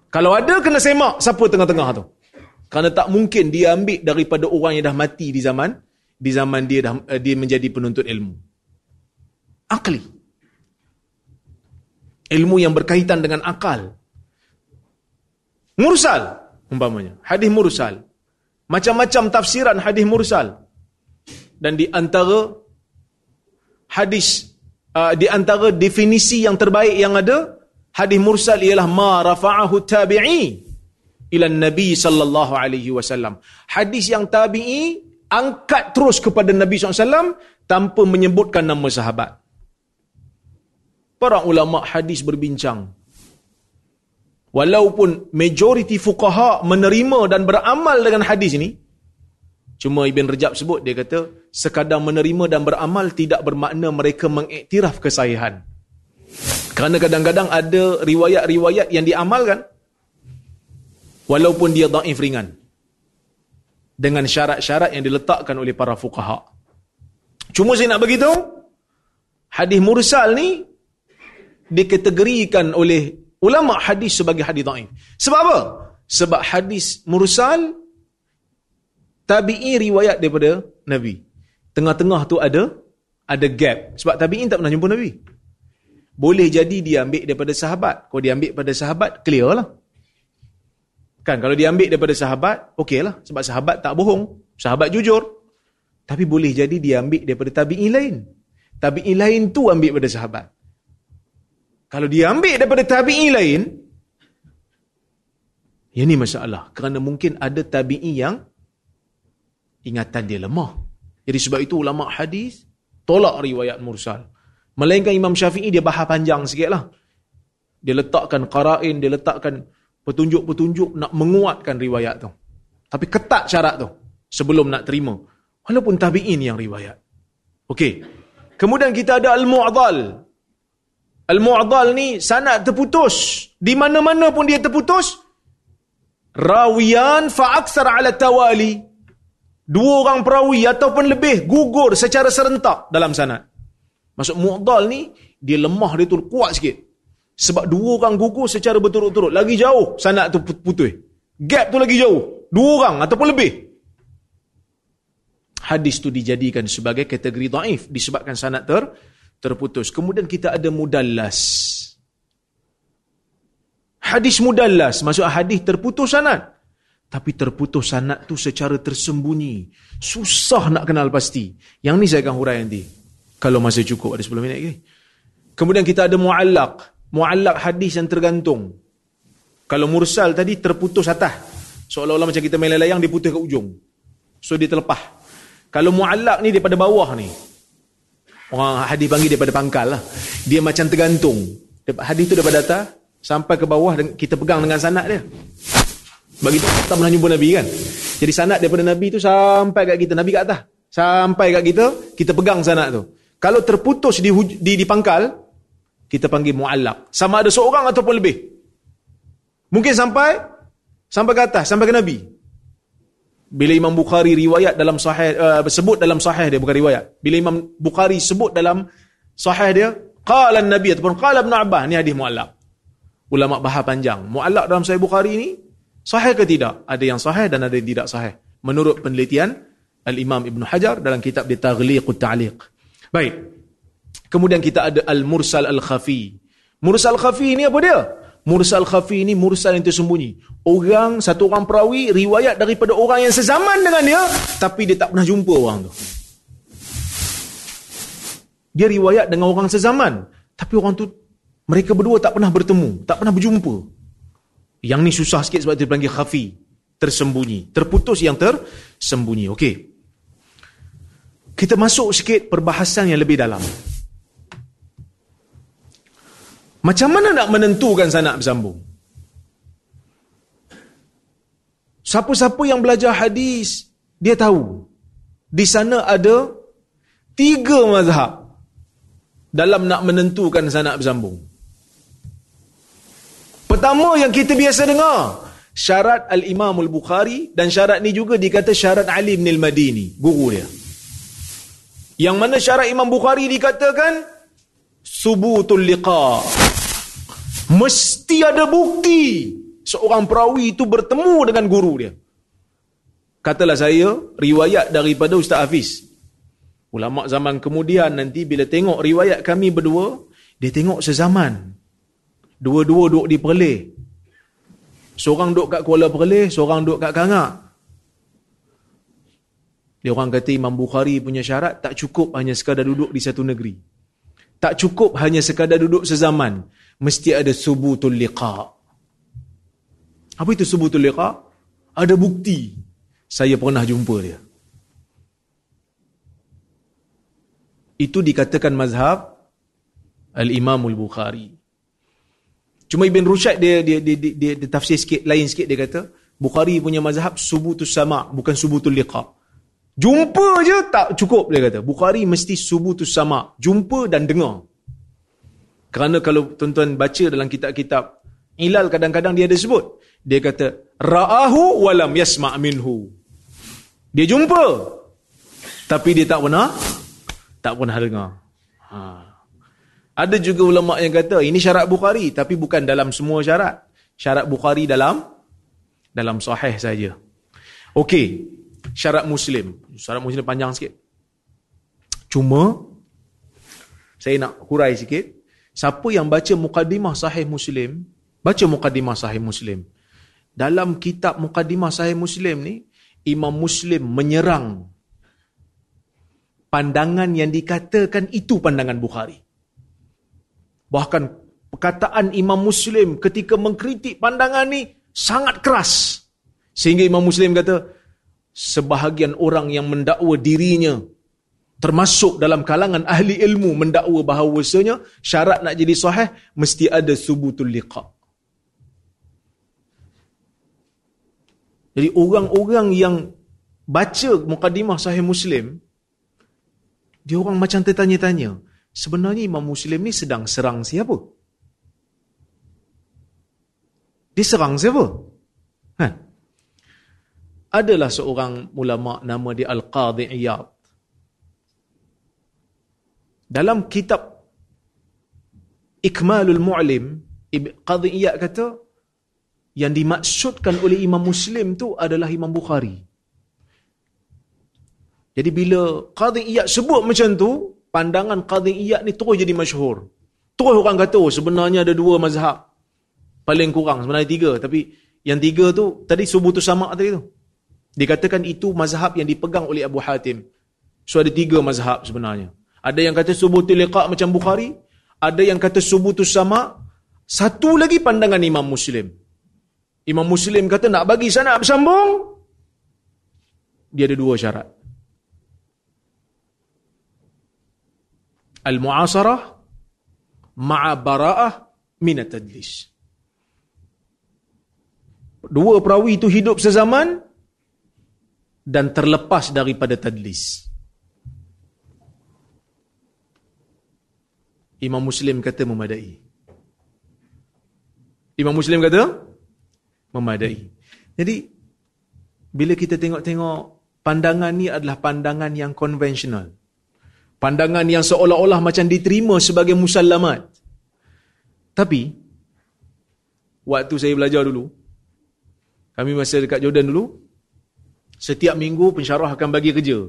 Kalau ada, kena semak siapa tengah-tengah tu. Kerana tak mungkin dia ambil daripada orang yang dah mati di zaman Di zaman dia dah, dia menjadi penuntut ilmu. Akli. Ilmu yang berkaitan dengan akal. Mursal, umpamanya. Hadis mursal. Macam-macam tafsiran hadis mursal. Dan di antara hadis, uh, di antara definisi yang terbaik yang ada, hadis mursal ialah ma rafa'ahu tabi'i ila Nabi Sallallahu Alaihi Wasallam. Hadis yang tabi'i angkat terus kepada Nabi sallallahu alaihi wasallam tanpa menyebutkan nama sahabat. Para ulama' hadis berbincang. Walaupun majoriti fuqaha menerima dan beramal dengan hadis ini, cuma Ibn Rajab sebut, dia kata, sekadar menerima dan beramal tidak bermakna mereka mengiktiraf kesahihan. Kerana kadang-kadang ada riwayat-riwayat yang diamalkan, walaupun dia da'if ringan, dengan syarat-syarat yang diletakkan oleh para fuqaha. Cuma saya nak beritahu, hadis mursal ni dikategorikan oleh ulama hadis sebagai hadis dhaif. Sebab apa? Sebab hadis mursal tabi'i riwayat daripada Nabi. Tengah-tengah tu ada ada gap. Sebab tabi'in tak pernah jumpa Nabi. Boleh jadi dia ambil daripada sahabat. Kalau dia ambil daripada sahabat, clear lah. Kan, kalau dia ambil daripada sahabat, okey lah. Sebab sahabat tak bohong. Sahabat jujur. Tapi boleh jadi dia ambil daripada tabi'i lain. Tabi'i lain tu ambil daripada sahabat. Kalau dia ambil daripada tabi'i lain, ini masalah. Kerana mungkin ada tabi'i yang ingatan dia lemah. Jadi sebab itu ulama' hadis tolak riwayat mursal. Melainkan Imam Syafi'i dia bahas panjang sikit lah. Dia letakkan qara'in, dia letakkan petunjuk-petunjuk nak menguatkan riwayat tu. Tapi ketat syarat tu sebelum nak terima. Walaupun tabi'in yang riwayat. Okey. Kemudian kita ada al-mu'dhal. Al-Mu'adhal ni sanad terputus. Di mana-mana pun dia terputus. Rawiyan fa'aksar ala tawali. Dua orang perawi ataupun lebih gugur secara serentak dalam sanad. Maksud mu'adhal ni, dia lemah dia tu kuat sikit. Sebab dua orang gugur secara berturut-turut. Lagi jauh sanad tu putus. Gap tu lagi jauh. Dua orang ataupun lebih. Hadis itu dijadikan sebagai kategori daif disebabkan sanad ter, terputus. Kemudian kita ada mudallas. Hadis mudallas, maksud hadis terputus sanad. Tapi terputus sanad tu secara tersembunyi. Susah nak kenal pasti. Yang ni saya akan hurai nanti. Kalau masih cukup, ada sepuluh minit lagi. Kemudian kita ada muallaq. Muallaq hadis yang tergantung. Kalau mursal tadi terputus atas. Seolah-olah macam kita main layang, dia putus ke ujung. So dia terlepas. Kalau mu'allaq ni daripada bawah ni. Orang hadis panggil daripada pangkal lah. Dia macam tergantung. Hadis tu daripada atas sampai ke bawah, dan kita pegang dengan sanad dia. Bagi tu kita pernah jumpa Nabi kan. Jadi sanad daripada Nabi tu sampai kat kita, Nabi kat atas. Sampai kat kita, kita pegang sanad tu. Kalau terputus di, di di pangkal, kita panggil mu'allaq. Sama ada seorang ataupun lebih. Mungkin sampai sampai ke atas, sampai ke Nabi. Bila Imam Bukhari riwayat dalam sahih, uh, sebut dalam sahih dia, bukan riwayat. Bila Imam Bukhari sebut dalam sahih dia, qala an-nabi ataupun qala Ibnu Abbas, ni hadis mu'allaq. Ulama bahas panjang. Mu'allaq dalam sahih Bukhari ni, sahih ke tidak? Ada yang sahih dan ada yang tidak sahih. Menurut penelitian Al-Imam Ibn Hajar dalam kitab dia Taghliqut Ta'liq. Baik. Kemudian kita ada Al-Mursal Al-Khafi. Mursal Khafi ni apa dia? Mursal khafi ni mursal yang tersembunyi. Orang, satu orang perawi riwayat daripada orang yang sezaman dengan dia, tapi dia tak pernah jumpa orang tu. Dia riwayat dengan orang sezaman, tapi orang tu, mereka berdua tak pernah bertemu, tak pernah berjumpa. Yang ni susah sikit sebab dia panggil khafi, tersembunyi, terputus yang tersembunyi. Okey. Kita masuk sikit perbahasan yang lebih dalam. Macam mana nak menentukan sanad bersambung? Siapa-siapa yang belajar hadis, dia tahu. Di sana ada tiga mazhab dalam nak menentukan sanad bersambung. Pertama yang kita biasa dengar, syarat Al-Imam Al-Bukhari, dan syarat ni juga dikata syarat Ali bin Al-Madini, guru dia. Yang mana syarat Imam Bukhari dikatakan, subutul liqa, mesti ada bukti seorang perawi itu bertemu dengan guru dia. Katalah saya riwayat daripada Ustaz Hafiz, ulama zaman kemudian nanti bila tengok riwayat kami berdua, dia tengok sezaman, dua-dua duduk di Perlis, seorang duduk kat Kuala Perlis, seorang duduk kat Kangak. Dia orang kata Imam Bukhari punya syarat tak cukup hanya sekadar duduk di satu negeri. Tak cukup hanya sekadar duduk sezaman. Mesti ada subutul liqa. Apa itu subutul liqa? Ada bukti. Saya pernah jumpa dia. Itu dikatakan mazhab Al-Imam Al-Bukhari. Cuma Ibn Rajab dia dia, dia dia dia dia tafsir sikit, lain sikit. Dia kata, Bukhari punya mazhab subutus sama, bukan subutul liqa. Jumpa je tak cukup, dia kata. Bukhari mesti subutus sama, jumpa dan dengar. Kerana kalau tuan-tuan baca dalam kitab-kitab Ilal, kadang-kadang dia ada sebut. Dia kata, ra'ahu walam yasma' minhu. Dia jumpa, tapi dia tak pernah, tak pernah dengar. Ha. Ada juga ulama' yang kata, ini syarat Bukhari, tapi bukan dalam semua syarat. Syarat Bukhari dalam, dalam sahih saja. Okey. Syarat Muslim. Syarat Muslim panjang sikit. Cuma, saya nak hurai sikit. Siapa yang baca Muqaddimah Sahih Muslim, baca Muqaddimah Sahih Muslim. Dalam kitab Muqaddimah Sahih Muslim ni, Imam Muslim menyerang pandangan yang dikatakan itu pandangan Bukhari. Bahkan perkataan Imam Muslim ketika mengkritik pandangan ni sangat keras. Sehingga Imam Muslim kata, sebahagian orang yang mendakwa dirinya termasuk dalam kalangan ahli ilmu mendakwa bahawasanya syarat nak jadi sahih mesti ada subutul liqa. Jadi orang-orang yang baca Muqaddimah Sahih Muslim, dia orang macam tertanya-tanya, sebenarnya Imam Muslim ni sedang serang siapa? Dia serang siapa? Ha? Adalah seorang ulama nama dia Al-Qadhi Iyad. Dalam kitab Ikmalul Mu'lim, Qadhi Iyad kata, yang dimaksudkan oleh Imam Muslim tu adalah Imam Bukhari. Jadi bila Qadhi Iyad sebut macam tu, pandangan Qadhi Iyad ni terus jadi masyhur. Terus orang kata, oh, sebenarnya ada dua mazhab. Paling kurang, sebenarnya tiga. Tapi yang tiga tu, tadi subuh tu sama tadi tu. Dikatakan itu mazhab yang dipegang oleh Abu Hatim. So ada tiga mazhab sebenarnya. Ada yang kata subuh tu liqa' macam Bukhari. Ada yang kata subuh tu sama. Satu lagi pandangan Imam Muslim. Imam Muslim kata nak bagi sana bersambung. Dia ada dua syarat. Al-mu'asarah ma'a bara'ah minat tadlis. Dua perawi itu hidup sezaman dan terlepas daripada tadlis. Imam Muslim kata memadai. Imam Muslim kata memadai. Jadi, bila kita tengok-tengok, pandangan ni adalah pandangan yang konvensional. Pandangan yang seolah-olah macam diterima sebagai musalamat. Tapi, waktu saya belajar dulu, kami masa dekat Jordan dulu, setiap minggu pensyarah akan bagi kerja.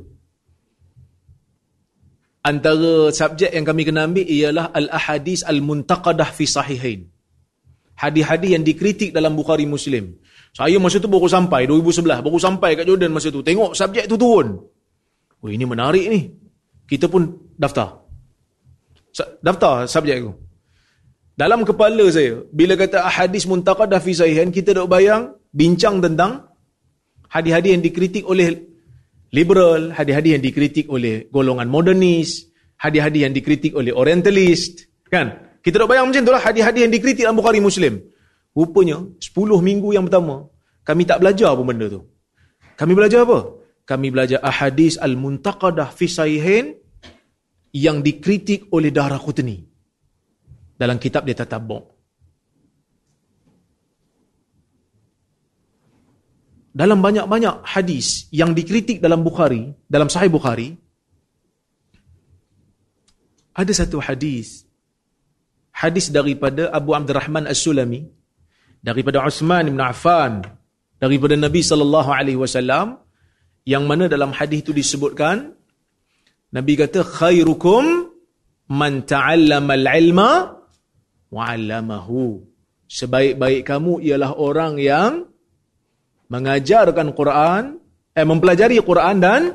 Antara subjek yang kami kena ambil ialah Al-Ahadis Al-Muntaqadah fi Sahihain. Hadis-hadis yang dikritik dalam Bukhari Muslim. Saya masa tu baru sampai, dua ribu sebelas, baru sampai kat Jordan masa tu. Tengok subjek tu turun. Oh, ini menarik ni. Kita pun daftar. Daftar subjek aku. Dalam kepala saya, bila kata hadis muntaqadah fi sahihan, kita dok bayang, bincang tentang hadis-hadis yang dikritik oleh liberal, hadis-hadis yang dikritik oleh golongan modernis, hadis-hadis yang dikritik oleh orientalist. Kan? Kita dok bayang macam itulah hadis-hadis yang dikritik dalam Bukhari Muslim. Rupanya, sepuluh minggu yang pertama, kami tak belajar pun benda tu. Kami belajar apa? Kami belajar ahadis al-muntaqadah fi sahihain yang dikritik oleh Dar al-Qutni dalam kitab dia Tatabbu'. Dalam banyak-banyak hadis yang dikritik dalam Bukhari, dalam Sahih Bukhari, ada satu hadis, hadis daripada Abu Abdul Rahman As-Sulami, daripada Uthman Ibn Affan, daripada Nabi Sallallahu Alaihi Wasallam, yang mana dalam hadis itu disebutkan, Nabi kata khairukum man ta'allamal ilma wa 'allamahu. Sebaik-baik kamu ialah orang yang mengajarkan Quran, eh mempelajari Quran dan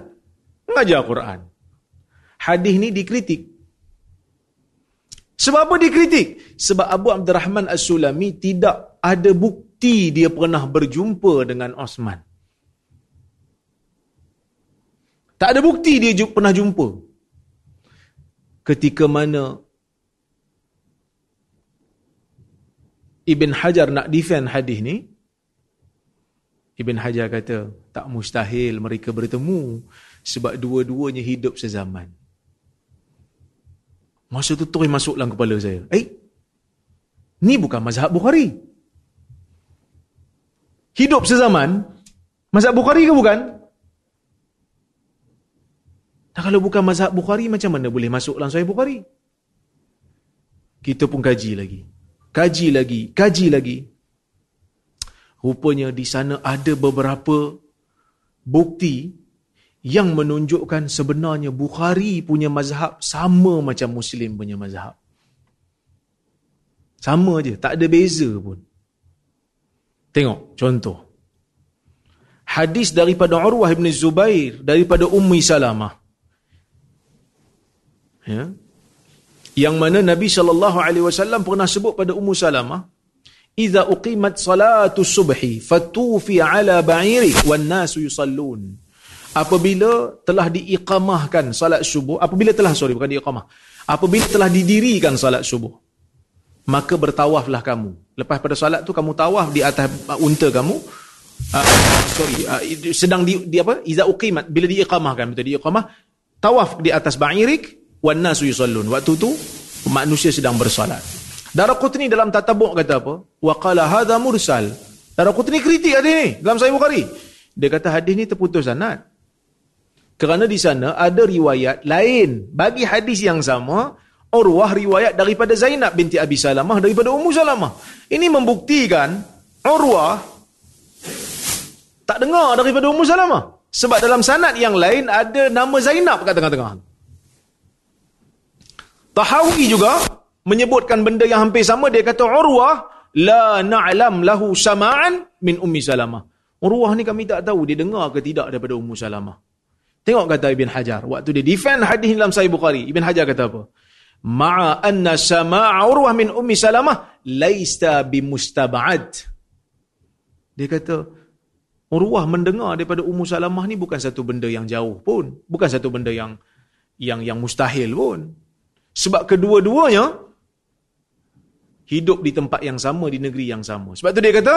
mengajar Quran. Hadis ni dikritik. Sebab apa dikritik? Sebab Abu Abdul Rahman As-Sulami tidak ada bukti dia pernah berjumpa dengan Uthman. Tak ada bukti dia pernah jumpa. Ketika mana Ibn Hajar nak defend hadis ni, Ibn Hajar kata, tak mustahil mereka bertemu sebab dua-duanya hidup sezaman. Masa tu terus masuk dalam kepala saya. Eh, ni bukan mazhab Bukhari. Hidup sezaman, mazhab Bukhari ke bukan? Kalau bukan mazhab Bukhari, macam mana boleh masuk dalam Sahih Bukhari? Kita pun kaji lagi. Kaji lagi, kaji lagi. Rupanya di sana ada beberapa bukti yang menunjukkan sebenarnya Bukhari punya mazhab sama macam Muslim punya mazhab. Sama je, tak ada beza pun. Tengok, contoh. Hadis daripada Urwah Ibn Zubair, daripada Ummi Salamah. Ya. Yang mana Nabi Sallallahu Alaihi Wasallam pernah sebut pada Ummu Salamah, "Idza uqimat salatu subhi, fatufi ala ba'iri, wan nasu yusallun." Apabila telah diiqamahkan salat subuh, apabila telah sorry bukan diiqamah, apabila telah didirikan salat subuh, maka bertawaflah kamu. Lepas pada salat tu kamu tawaf di atas unta kamu. Uh, sorry, uh, sedang di, di apa? Idza uqimat, bila diiqamahkan, betul diiqamah, tawaf di atas ba'irik. wan nasu yusallun, waktu tu manusia sedang bersolat. Dar al-Qutni dalam Tatabuk kata apa? Wa qala hadza mursal. Dar al-Qutni kritik hadis ni dalam Sahih Bukhari. Dia kata hadis ni terputus sanad. Kerana di sana ada riwayat lain bagi hadis yang sama, Urwah riwayat daripada Zainab binti Abi Salamah daripada Ummu Salamah. Ini membuktikan Urwah tak dengar daripada Ummu Salamah. Sebab dalam sanad yang lain ada nama Zainab kat tengah-tengah. Tahawi juga menyebutkan benda yang hampir sama. Dia kata Urwah la na'lam lahu sama'an min Ummi Salamah. Urwah ni kami tak tahu dia dengar ke tidak daripada Ummu Salamah. Tengok kata Ibn Hajar waktu dia defend hadis dalam Sahih Bukhari. Ibn Hajar kata apa? Ma'a anna sama'a Urwah min Ummi Salamah laisa bimustaba'ad. Dia kata Urwah mendengar daripada Ummu Salamah ni bukan satu benda yang jauh pun, bukan satu benda yang yang yang mustahil pun. Sebab kedua-duanya hidup di tempat yang sama, di negeri yang sama. Sebab tu dia kata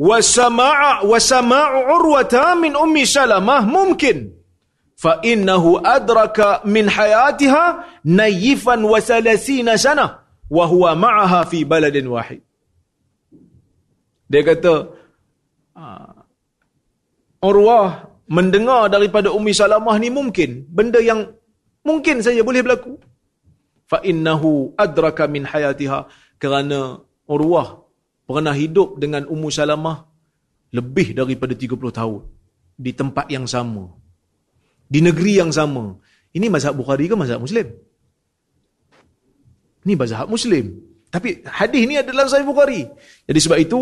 wasama'a wasama'u Urwata min Ummi Salamah mungkin fa innahu adraka min hayatiha nayifan wa salasina sana wa huwa ma'aha fi baladin wahid. Dia kata Urwah mendengar daripada Ummi Salamah ni mungkin, benda yang mungkin saja boleh berlaku. Fa innahu adraka min hayatiha, kerana Urwah pernah hidup dengan Ummu Salamah lebih daripada tiga puluh tahun di tempat yang sama, di negeri yang sama. Ini mazhab Bukhari ke mazhab Muslim? Ini mazhab Muslim. Tapi hadis ni ada dalam Sahih Bukhari. Jadi sebab itu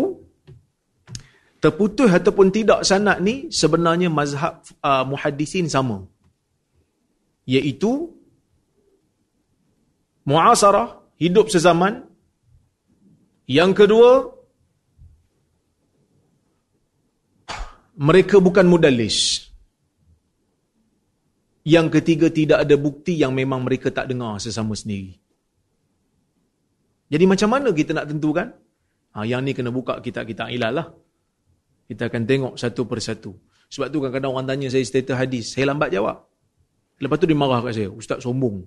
terputus ataupun tidak sanad ni sebenarnya mazhab uh, muhaddisin sama, iaitu muasarah, hidup sezaman. Yang kedua, mereka bukan mudallis. Yang ketiga, tidak ada bukti yang memang mereka tak dengar sesama sendiri. Jadi macam mana kita nak tentukan? Ha, yang ni kena buka kitab-kitab ilal lah. Kita akan tengok satu persatu. Sebab tu kadang-kadang orang tanya saya status hadis, saya lambat jawab. Lepas tu dia marah kat saya, ustaz sombong.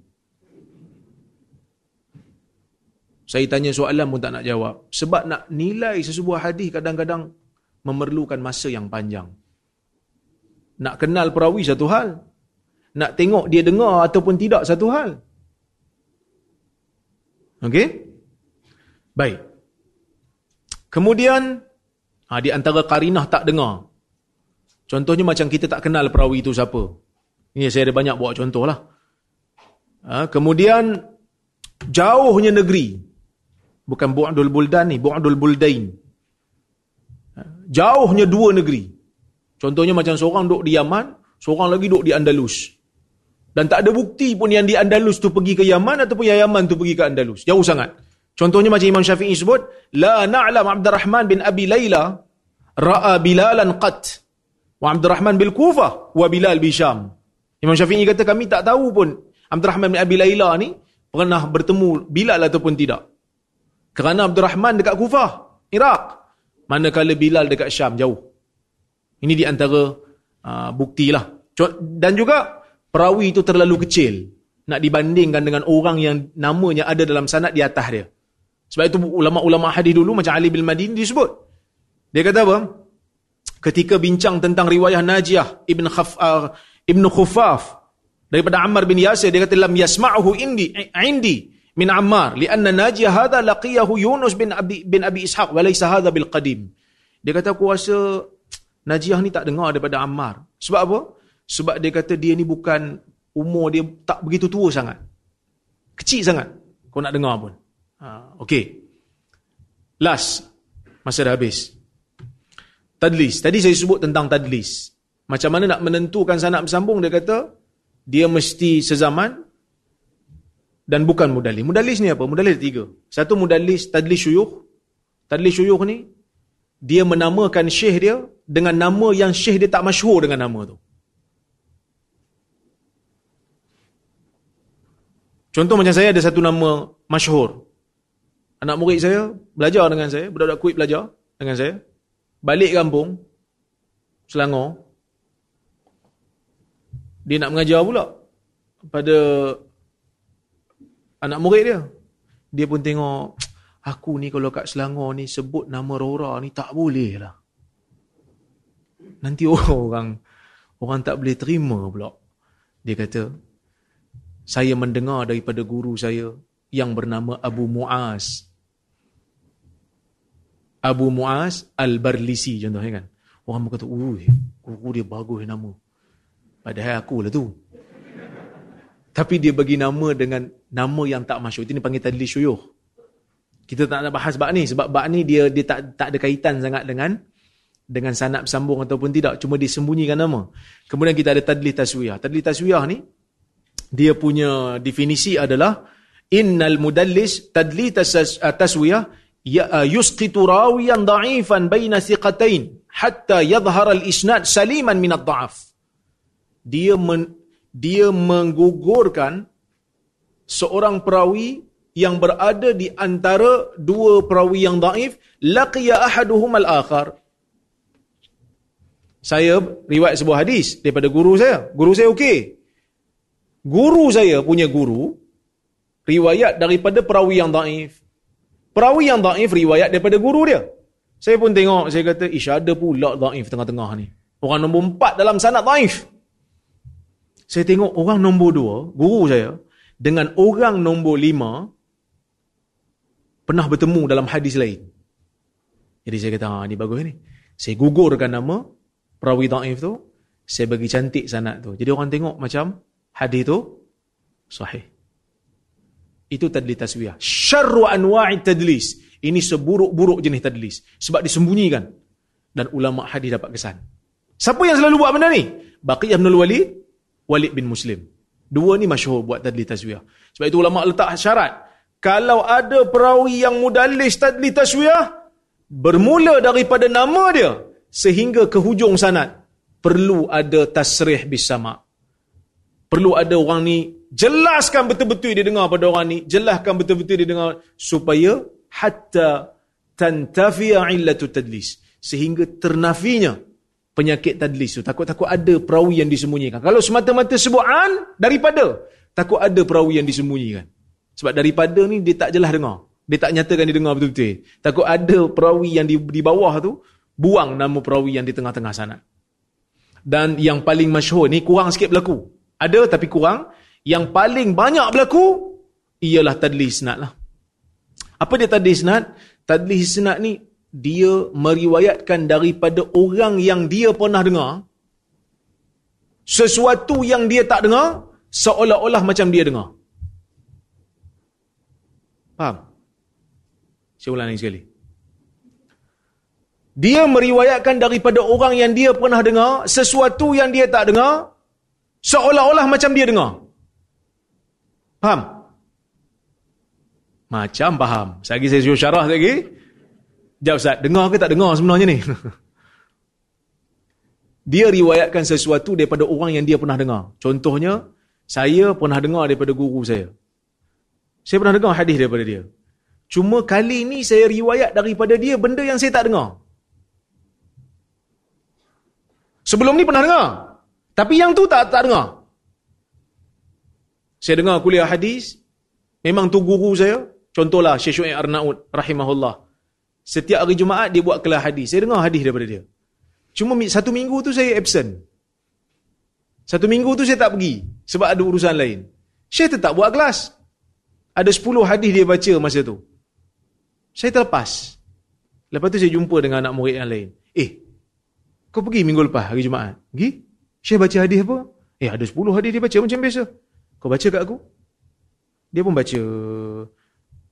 Saya tanya soalan pun tak nak jawab. Sebab nak nilai sesebuah hadis kadang-kadang memerlukan masa yang panjang. Nak kenal perawi satu hal, nak tengok dia dengar ataupun tidak satu hal. Okey? Baik. Kemudian Ha, di antara karinah tak dengar, contohnya macam kita tak kenal perawi itu siapa. Ini saya ada banyak buat contoh lah. Ha, kemudian jauhnya negeri, bukan bu'dul buldan ni, bu'dul buldain. Ha, jauhnya dua negeri. Contohnya macam seorang duduk di Yaman, seorang lagi duduk di Andalus. Dan tak ada bukti pun yang di Andalus tu pergi ke Yaman ataupun yang Yaman tu pergi ke Andalus. Jauh sangat. Contohnya macam Imam Syafi'i sebut, la na'lam Abdurrahman bin Abi Layla ra'a Bilalan qat wa Abdurrahman bil Kufah wa Bilal bi Syam. Imam Syafi'i kata kami tak tahu pun Abdurrahman bin Abi Layla ni pernah bertemu Bilal ataupun tidak. Kerana Abdurrahman dekat Kufah, Iraq, manakala Bilal dekat Syam, jauh. Ini di antara uh, buktilah. Dan juga perawi itu terlalu kecil nak dibandingkan dengan orang yang namanya ada dalam sanad di atas dia. Sebab itu ulama-ulama hadis dulu macam Ali bin Al-Madini disebut. Dia kata apa? Ketika bincang tentang riwayah Najiyah Ibn Khafar, Ibn Khufaf daripada Ammar bin Yasir, dia kata lam yasma'uhu indi indi min Ammar li'anna Najiyah hadha laqiyahu Yunus bin Abi bin Abi Ishaq wa laysa hadha bil qadim. Dia kata aku rasa Najiyah ni tak dengar daripada Ammar. Sebab apa? Sebab dia kata dia ni bukan, umur dia tak begitu tua sangat. Kecil sangat kau nak dengar pun. Ha, okey. Last. Masa dah habis. Tadlis. Tadi saya sebut tentang tadlis. Macam mana nak menentukan sanad bersambung, dia kata dia mesti sezaman dan bukan mudallis. Mudallis ni apa? Mudallis ada tiga. Satu mudallis, tadlis syuyukh. Tadlis syuyukh ni, dia menamakan syekh dia dengan nama yang syekh dia tak masyhur dengan nama tu. Contoh macam saya ada satu nama masyhur. Anak murid saya belajar dengan saya, budak-budak Kuwait belajar dengan saya. Balik kampung, Selangor. Dia nak mengajar pula pada anak murid dia. Dia pun tengok, aku ni kalau kat Selangor ni sebut nama Rora ni tak boleh lah. Nanti orang orang tak boleh terima pula. Dia kata, saya mendengar daripada guru saya yang bernama Abu Muaz. Abu Muaz Al-Barlisi contohnya kan. Orang berkata, ui, guru dia bagus nama. Padahal akulah tu. Tapi dia bagi nama dengan nama yang tak masyhur. Itu ni panggil tadlis syuyuh. Kita tak nak bahas bab ni sebab bab ni dia dia tak tak ada kaitan sangat dengan dengan sanad sambung ataupun tidak. Cuma disembunyikan nama. Kemudian kita ada tadlis taswiyah. Tadlis taswiyah ni dia punya definisi adalah innal mudallis tadli taswiyah yusqitu rawiyan da'ifan baina thiqatain hatta yadhhara al-isnad saliman min ad-da'af. Dia men, dia menggugurkan seorang perawi yang berada di antara dua perawi yang da'if, laqiya ahaduhum al-akhar. Saya riwayat sebuah hadis daripada guru saya. Guru saya okey. Guru saya punya guru riwayat daripada perawi yang daif. Perawi yang daif riwayat daripada guru dia. Saya pun tengok, saya kata, ish ada pula daif tengah-tengah ni. Orang nombor empat dalam sanad daif. Saya tengok orang nombor dua, guru saya, dengan orang nombor lima, pernah bertemu dalam hadis lain. Jadi saya kata, ha, ni bagus ni. Saya gugurkan nama perawi daif tu, saya bagi cantik sanad tu. Jadi orang tengok macam hadis tu sahih. Itu tadlis taswiyah. Syarru anwa'i tadlis. Ini seburuk-buruk jenis tadlis. Sebab disembunyikan. Dan ulama' hadis dapat kesan. Siapa yang selalu buat benda ni? Baqiyah bin Walid, Walid bin Muslim. Dua ni masyhur buat tadlis taswiyah. Sebab itu ulama' letak syarat. Kalau ada perawi yang mudallis tadlis taswiyah, bermula daripada nama dia sehingga ke hujung sanad, perlu ada tasrih bisama'. Perlu ada orang ni, jelaskan betul-betul dia dengar pada orang ni, jelaskan betul-betul dia dengar, supaya hatta tantafiya illatu tadlis. Sehingga ternafinya penyakit tadlis tu. Takut-takut ada perawi yang disembunyikan. Kalau semata-mata sebutan, daripada. Takut ada perawi yang disembunyikan. Sebab daripada ni dia tak jelas dengar. Dia tak nyatakan dia dengar betul-betul. Takut ada perawi yang di, di bawah tu, buang nama perawi yang di tengah-tengah sana. Dan yang paling masyhur ni kurang sikit berlaku. Ada tapi kurang. Yang paling banyak berlaku ialah tadlis isnad lah. Apa dia tadlis isnad? Tadlis isnad ni dia meriwayatkan daripada orang yang dia pernah dengar sesuatu yang dia tak dengar, seolah-olah macam dia dengar. Faham? Saya ulang lagi sekali. Dia meriwayatkan daripada orang yang dia pernah dengar sesuatu yang dia tak dengar, seolah-olah macam dia dengar. Faham? Macam faham. Saya lagi saya suruh syarah lagi. Jawab Ustaz, dengar ke tak dengar sebenarnya ni? Dia riwayatkan sesuatu daripada orang yang dia pernah dengar. Contohnya, saya pernah dengar daripada guru saya. Saya pernah dengar hadis daripada dia. Cuma kali ni saya riwayat daripada dia benda yang saya tak dengar. Sebelum ni pernah dengar. Tapi yang tu tak tak dengar. Saya dengar kuliah hadis, memang tu guru saya, contohlah Syekh Syu'aib Arna'ut rahimahullah. Setiap hari Jumaat dia buat kelas hadis. Saya dengar hadis daripada dia. Cuma satu minggu tu saya absent. Satu minggu tu saya tak pergi sebab ada urusan lain. Saya tetap buat kelas. Ada sepuluh hadis dia baca masa tu. Saya terlepas. Lepas tu saya jumpa dengan anak murid yang lain. Eh, kau pergi minggu lepas hari Jumaat? Pergi? Syekh baca hadis apa? Eh, ada sepuluh hadis dia baca macam biasa. Kau baca kat aku? Dia pun baca.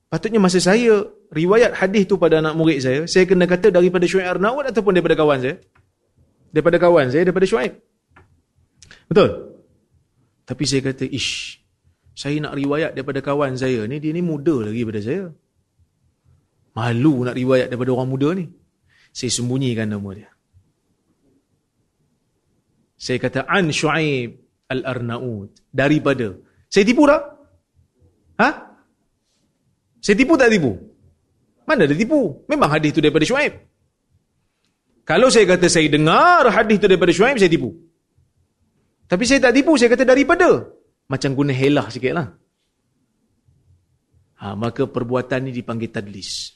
Patutnya masa saya riwayat hadis tu pada anak murid saya, saya kena kata daripada Syu'aib Arna'ut ataupun daripada kawan saya? Daripada kawan saya, daripada Syu'aib. Betul? Tapi saya kata, ish, saya nak riwayat daripada kawan saya ni, dia ni muda lagi daripada saya. Malu nak riwayat daripada orang muda ni. Saya sembunyikan nama dia. Saya kata, an Syu'aib al-Arnaud, daripada. Saya tipu tak? Ha? Saya tipu tak tipu? Mana ada tipu? Memang hadis itu daripada Syu'aib. Kalau saya kata saya dengar hadis itu daripada Syu'aib, saya tipu. Tapi saya tak tipu, saya kata daripada. Macam guna helah sikit lah. Ha, maka perbuatan ini dipanggil tadlis.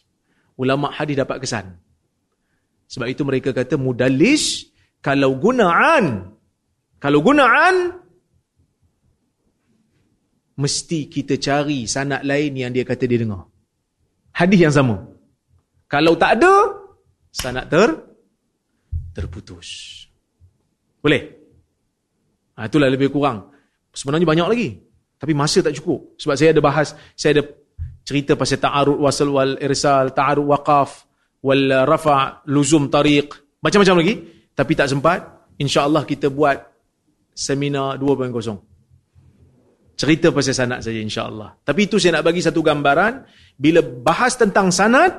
Ulama hadis dapat kesan. Sebab itu mereka kata mudallis kalau gunaan, kalau gunaan mesti kita cari sanad lain yang dia kata dia dengar. Hadis yang sama. Kalau tak ada, sanad ter terputus. Boleh? Ha, itulah lebih kurang. Sebenarnya banyak lagi. Tapi masa tak cukup. Sebab saya ada bahas, saya ada cerita pasal ta'arud wasal wal irsal, ta'arud waqaf wal rafa', luzum tariq, macam-macam lagi, tapi tak sempat. Insya-Allah kita buat seminar dua titik kosong. Cerita pasal sanad saja insya-Allah. Tapi itu saya nak bagi satu gambaran, bila bahas tentang sanad,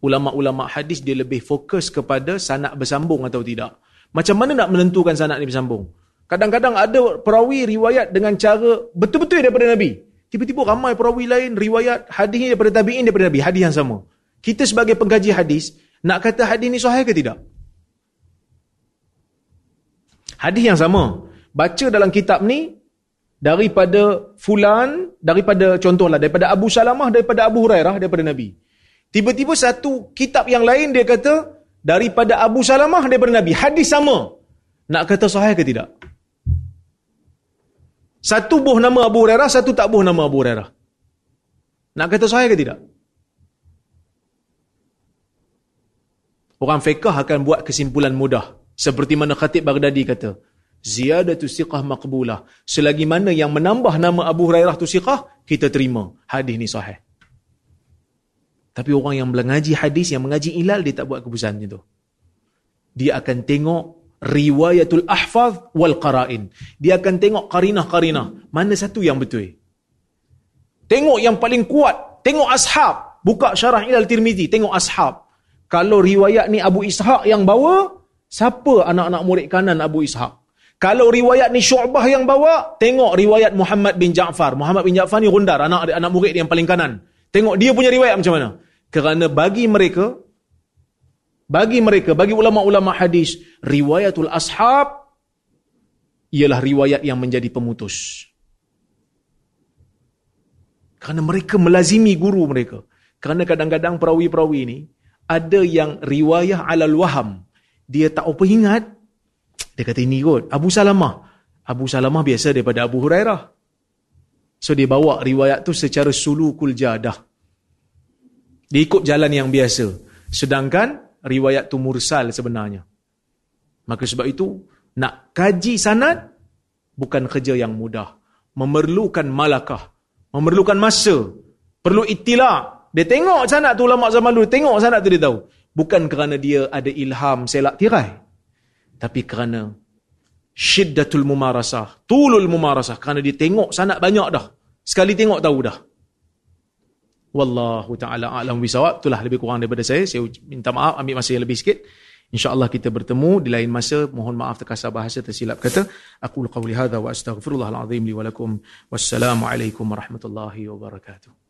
ulama-ulama hadis dia lebih fokus kepada sanad bersambung atau tidak. Macam mana nak menentukan sanad ni bersambung? Kadang-kadang ada perawi riwayat dengan cara betul-betul daripada Nabi. Tiba-tiba ramai perawi lain riwayat hadis daripada tabi'in daripada Nabi. Hadis yang sama. Kita sebagai pengkaji hadis, nak kata hadis ni sahih ke tidak? Hadis yang sama. Baca dalam kitab ni, daripada fulan, daripada contohlah, daripada Abu Salamah, daripada Abu Hurairah, daripada Nabi. Tiba-tiba satu kitab yang lain dia kata, daripada Abu Salamah, daripada Nabi. Hadis sama. Nak kata sahih ke tidak? Satu buh nama Abu Hurairah, satu tak buh nama Abu Hurairah. Nak kata sahih ke tidak? Orang fiqh akan buat kesimpulan mudah. Seperti mana Khatib Baghdadi kata, ziyadatu siqah maqbulah. Selagi mana yang menambah nama Abu Hurairah tu siqah, kita terima. Hadis ni sahih. Tapi orang yang mengaji hadis, yang mengaji ilal, dia tak buat keputusan macam tu. Dia akan tengok riwayatul ahfaz wal qara'in. Dia akan tengok qarinah-qarinah. Mana satu yang betul? Tengok yang paling kuat. Tengok ashab. Buka syarah ilal Tirmizi. Tengok ashab. Kalau riwayat ni Abu Ishaq yang bawa, siapa anak-anak murid kanan Abu Ishaq? Kalau riwayat ni Syu'bah yang bawa, tengok riwayat Muhammad bin Ja'far. Muhammad bin Ja'far ni Gundar, anak anak murid yang paling kanan. Tengok dia punya riwayat macam mana. Kerana bagi mereka, Bagi mereka, bagi ulama-ulama hadis, riwayatul ashab ialah riwayat yang menjadi pemutus. Kerana mereka melazimi guru mereka. Kerana kadang-kadang perawi-perawi ni, ada yang riwayah alal waham. Dia tak apa ingat. Dia kata ini kot, Abu Salamah. Abu Salamah biasa daripada Abu Hurairah. So dia bawa riwayat tu secara sulukul jadah. Dia ikut jalan yang biasa. Sedangkan, riwayat tu mursal sebenarnya. Maka sebab itu, nak kaji sanad bukan kerja yang mudah. Memerlukan malakah. Memerlukan masa. Perlu ittilak. Dia tengok sanad tu ulama zaman dulu. Tengok sanad tu dia tahu. Bukan kerana dia ada ilham selak tirai. Tapi kerana syiddatul mumarasah. Tulul mumarasah. Kerana dia tengok sanad banyak dah. Sekali tengok tahu dah. Wallahu ta'ala a'lam bisawab. Itulah lebih kurang daripada saya. Saya minta maaf, ambil masa yang lebih sikit. InsyaAllah kita bertemu di lain masa. Mohon maaf terkasar bahasa, tersilap kata. Aqul qawli hadha wa astaghfirullahal azim li wa lakum. Wassalamualaikum warahmatullahi wabarakatuh.